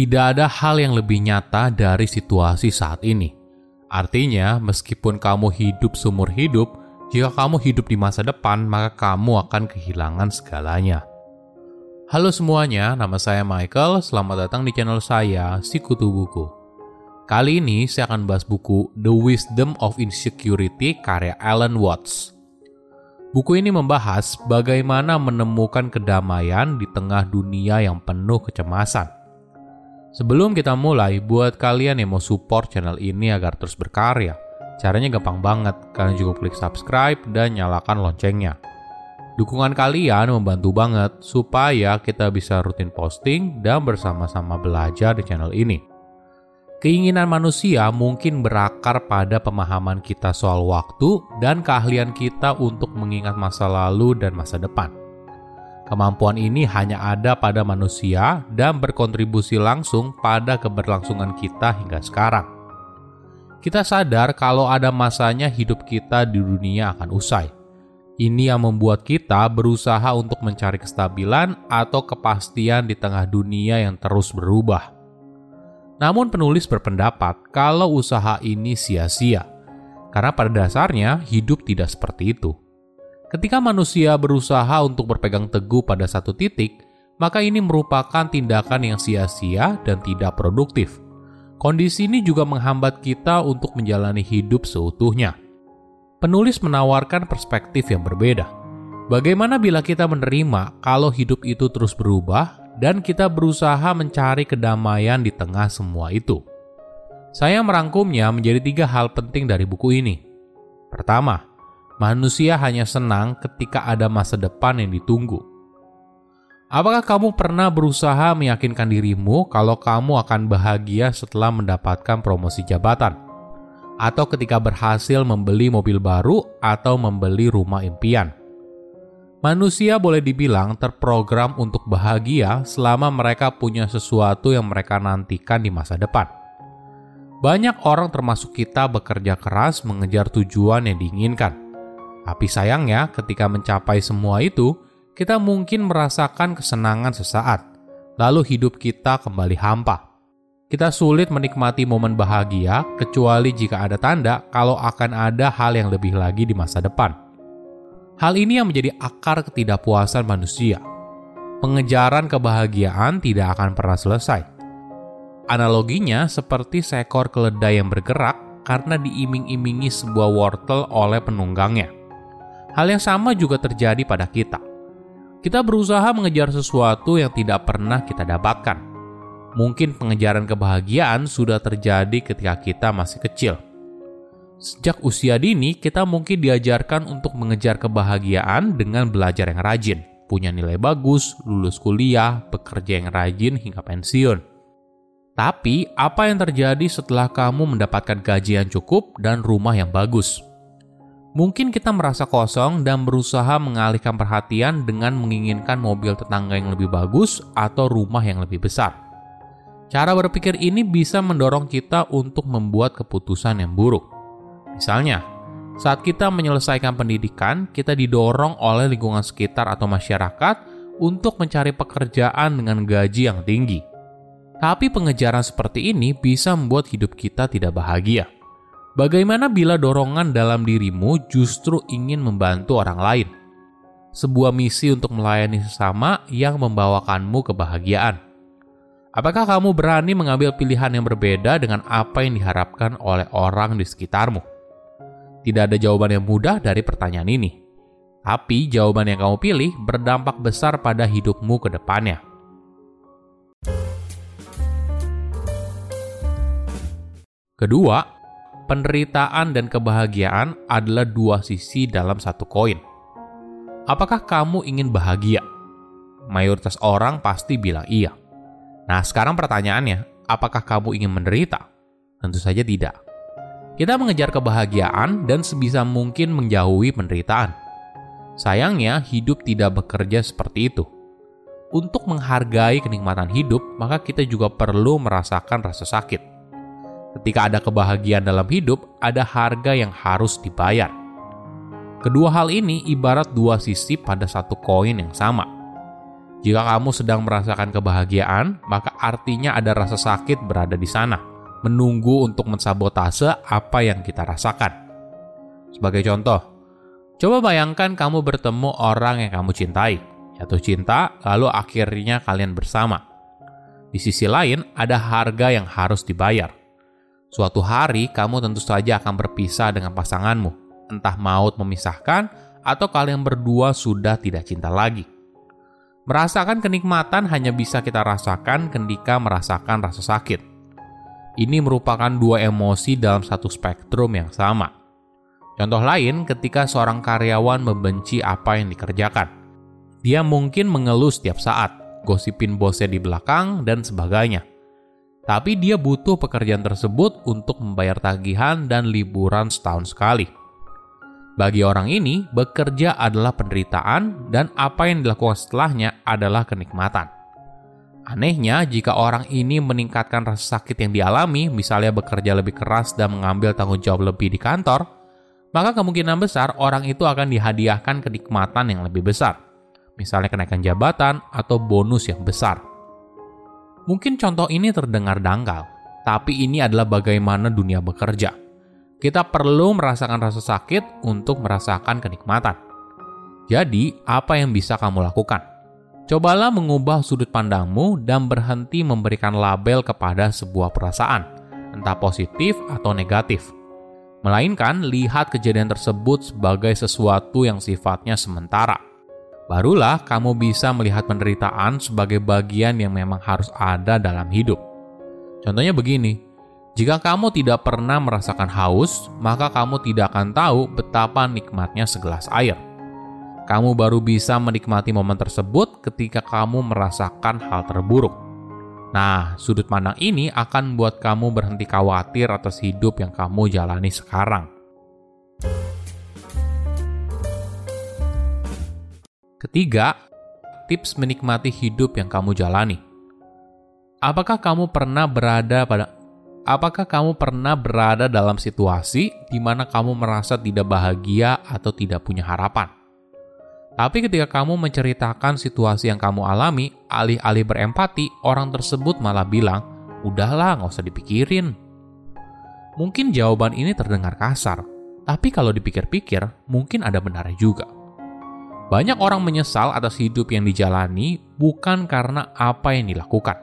Tidak ada hal yang lebih nyata dari situasi saat ini. Artinya, meskipun kamu hidup seumur hidup, jika kamu hidup di masa depan, maka kamu akan kehilangan segalanya. Halo semuanya, nama saya Michael. Selamat datang di channel saya, Si Kutu Buku. Kali ini saya akan bahas buku The Wisdom of Insecurity karya Alan Watts. Buku ini membahas bagaimana menemukan kedamaian di tengah dunia yang penuh kecemasan. Sebelum kita mulai, buat kalian yang mau support channel ini agar terus berkarya, caranya gampang banget. Kalian juga klik subscribe dan nyalakan loncengnya. Dukungan kalian membantu banget supaya kita bisa rutin posting dan bersama-sama belajar di channel ini. Keinginan manusia mungkin berakar pada pemahaman kita soal waktu dan keahlian kita untuk mengingat masa lalu dan masa depan. Kemampuan ini hanya ada pada manusia dan berkontribusi langsung pada keberlangsungan kita hingga sekarang. Kita sadar kalau ada masanya hidup kita di dunia akan usai. Ini yang membuat kita berusaha untuk mencari kestabilan atau kepastian di tengah dunia yang terus berubah. Namun penulis berpendapat kalau usaha ini sia-sia, karena pada dasarnya hidup tidak seperti itu. Ketika manusia berusaha untuk berpegang teguh pada satu titik, maka ini merupakan tindakan yang sia-sia dan tidak produktif. Kondisi ini juga menghambat kita untuk menjalani hidup seutuhnya. Penulis menawarkan perspektif yang berbeda. Bagaimana bila kita menerima kalau hidup itu terus berubah dan kita berusaha mencari kedamaian di tengah semua itu? Saya merangkumnya menjadi 3 hal penting dari buku ini. Pertama, manusia hanya senang ketika ada masa depan yang ditunggu. Apakah kamu pernah berusaha meyakinkan dirimu kalau kamu akan bahagia setelah mendapatkan promosi jabatan? Atau ketika berhasil membeli mobil baru atau membeli rumah impian? Manusia boleh dibilang terprogram untuk bahagia selama mereka punya sesuatu yang mereka nantikan di masa depan. Banyak orang termasuk kita bekerja keras mengejar tujuan yang diinginkan. Tapi sayangnya, ketika mencapai semua itu, kita mungkin merasakan kesenangan sesaat, lalu hidup kita kembali hampa. Kita sulit menikmati momen bahagia, kecuali jika ada tanda kalau akan ada hal yang lebih lagi di masa depan. Hal ini yang menjadi akar ketidakpuasan manusia. Pengejaran kebahagiaan tidak akan pernah selesai. Analoginya seperti seekor keledai yang bergerak karena diiming-imingi sebuah wortel oleh penunggangnya. Hal yang sama juga terjadi pada kita. Kita berusaha mengejar sesuatu yang tidak pernah kita dapatkan. Mungkin pengejaran kebahagiaan sudah terjadi ketika kita masih kecil. Sejak usia dini, kita mungkin diajarkan untuk mengejar kebahagiaan dengan belajar yang rajin, punya nilai bagus, lulus kuliah, bekerja yang rajin hingga pensiun. Tapi, apa yang terjadi setelah kamu mendapatkan gaji yang cukup dan rumah yang bagus? Mungkin kita merasa kosong dan berusaha mengalihkan perhatian dengan menginginkan mobil tetangga yang lebih bagus atau rumah yang lebih besar. Cara berpikir ini bisa mendorong kita untuk membuat keputusan yang buruk. Misalnya, saat kita menyelesaikan pendidikan, kita didorong oleh lingkungan sekitar atau masyarakat untuk mencari pekerjaan dengan gaji yang tinggi. Tapi pengejaran seperti ini bisa membuat hidup kita tidak bahagia. Bagaimana bila dorongan dalam dirimu justru ingin membantu orang lain? Sebuah misi untuk melayani sesama yang membawakanmu kebahagiaan. Apakah kamu berani mengambil pilihan yang berbeda dengan apa yang diharapkan oleh orang di sekitarmu? Tidak ada jawaban yang mudah dari pertanyaan ini. Tapi jawaban yang kamu pilih berdampak besar pada hidupmu ke depannya. Kedua, penderitaan dan kebahagiaan adalah 2 sisi dalam satu koin. Apakah kamu ingin bahagia? Mayoritas orang pasti bilang iya. Nah, sekarang pertanyaannya, apakah kamu ingin menderita? Tentu saja tidak. Kita mengejar kebahagiaan dan sebisa mungkin menjauhi penderitaan. Sayangnya, hidup tidak bekerja seperti itu. Untuk menghargai kenikmatan hidup, maka kita juga perlu merasakan rasa sakit. Ketika ada kebahagiaan dalam hidup, ada harga yang harus dibayar. Kedua hal ini ibarat 2 sisi pada satu koin yang sama. Jika kamu sedang merasakan kebahagiaan, maka artinya ada rasa sakit berada di sana, menunggu untuk mensabotase apa yang kita rasakan. Sebagai contoh, coba bayangkan kamu bertemu orang yang kamu cintai, jatuh cinta, lalu akhirnya kalian bersama. Di sisi lain, ada harga yang harus dibayar. Suatu hari, kamu tentu saja akan berpisah dengan pasanganmu. Entah maut memisahkan, atau kalian berdua sudah tidak cinta lagi. Merasakan kenikmatan hanya bisa kita rasakan ketika merasakan rasa sakit. Ini merupakan dua emosi dalam satu spektrum yang sama. Contoh lain, ketika seorang karyawan membenci apa yang dikerjakan. Dia mungkin mengeluh setiap saat, gosipin bosnya di belakang, dan sebagainya. Tapi dia butuh pekerjaan tersebut untuk membayar tagihan dan liburan setahun sekali. Bagi orang ini, bekerja adalah penderitaan dan apa yang dilakukan setelahnya adalah kenikmatan. Anehnya, jika orang ini meningkatkan rasa sakit yang dialami, misalnya bekerja lebih keras dan mengambil tanggung jawab lebih di kantor, maka kemungkinan besar orang itu akan dihadiahkan kenikmatan yang lebih besar, misalnya kenaikan jabatan atau bonus yang besar. Mungkin contoh ini terdengar dangkal, tapi ini adalah bagaimana dunia bekerja. Kita perlu merasakan rasa sakit untuk merasakan kenikmatan. Jadi, apa yang bisa kamu lakukan? Cobalah mengubah sudut pandangmu dan berhenti memberikan label kepada sebuah perasaan, entah positif atau negatif. Melainkan, lihat kejadian tersebut sebagai sesuatu yang sifatnya sementara. Barulah kamu bisa melihat penderitaan sebagai bagian yang memang harus ada dalam hidup. Contohnya begini, jika kamu tidak pernah merasakan haus, maka kamu tidak akan tahu betapa nikmatnya segelas air. Kamu baru bisa menikmati momen tersebut ketika kamu merasakan hal terburuk. Nah, sudut pandang ini akan membuat kamu berhenti khawatir atas hidup yang kamu jalani sekarang. Ketiga, tips menikmati hidup yang kamu jalani. Apakah kamu pernah berada dalam situasi di mana kamu merasa tidak bahagia atau tidak punya harapan? Tapi ketika kamu menceritakan situasi yang kamu alami, alih-alih berempati, orang tersebut malah bilang, "Udahlah, nggak usah dipikirin." Mungkin jawaban ini terdengar kasar, tapi kalau dipikir-pikir, mungkin ada benarnya juga. Banyak orang menyesal atas hidup yang dijalani bukan karena apa yang dilakukan,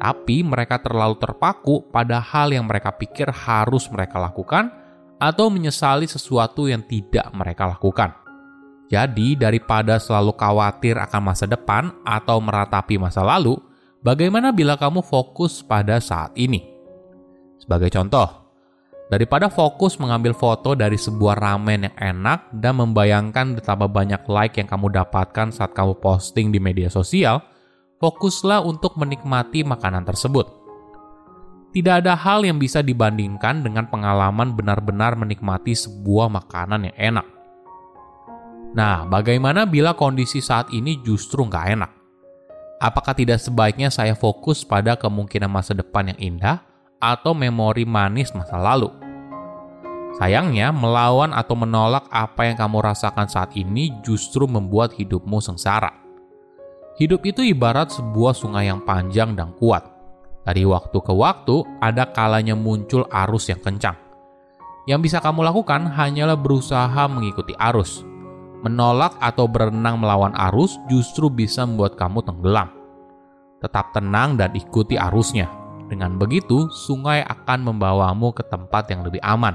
tapi mereka terlalu terpaku pada hal yang mereka pikir harus mereka lakukan atau menyesali sesuatu yang tidak mereka lakukan. Jadi, daripada selalu khawatir akan masa depan atau meratapi masa lalu, bagaimana bila kamu fokus pada saat ini? Sebagai contoh, daripada fokus mengambil foto dari sebuah ramen yang enak dan membayangkan betapa banyak like yang kamu dapatkan saat kamu posting di media sosial, fokuslah untuk menikmati makanan tersebut. Tidak ada hal yang bisa dibandingkan dengan pengalaman benar-benar menikmati sebuah makanan yang enak. Nah, bagaimana bila kondisi saat ini justru nggak enak? Apakah tidak sebaiknya saya fokus pada kemungkinan masa depan yang indah, atau memori manis masa lalu? Sayangnya, melawan atau menolak apa yang kamu rasakan saat ini justru membuat hidupmu sengsara. Hidup itu ibarat sebuah sungai yang panjang dan kuat. Dari waktu ke waktu, ada kalanya muncul arus yang kencang. Yang bisa kamu lakukan hanyalah berusaha mengikuti arus. Menolak atau berenang melawan arus justru bisa membuat kamu tenggelam. Tetap tenang dan ikuti arusnya. Dengan begitu, sungai akan membawamu ke tempat yang lebih aman.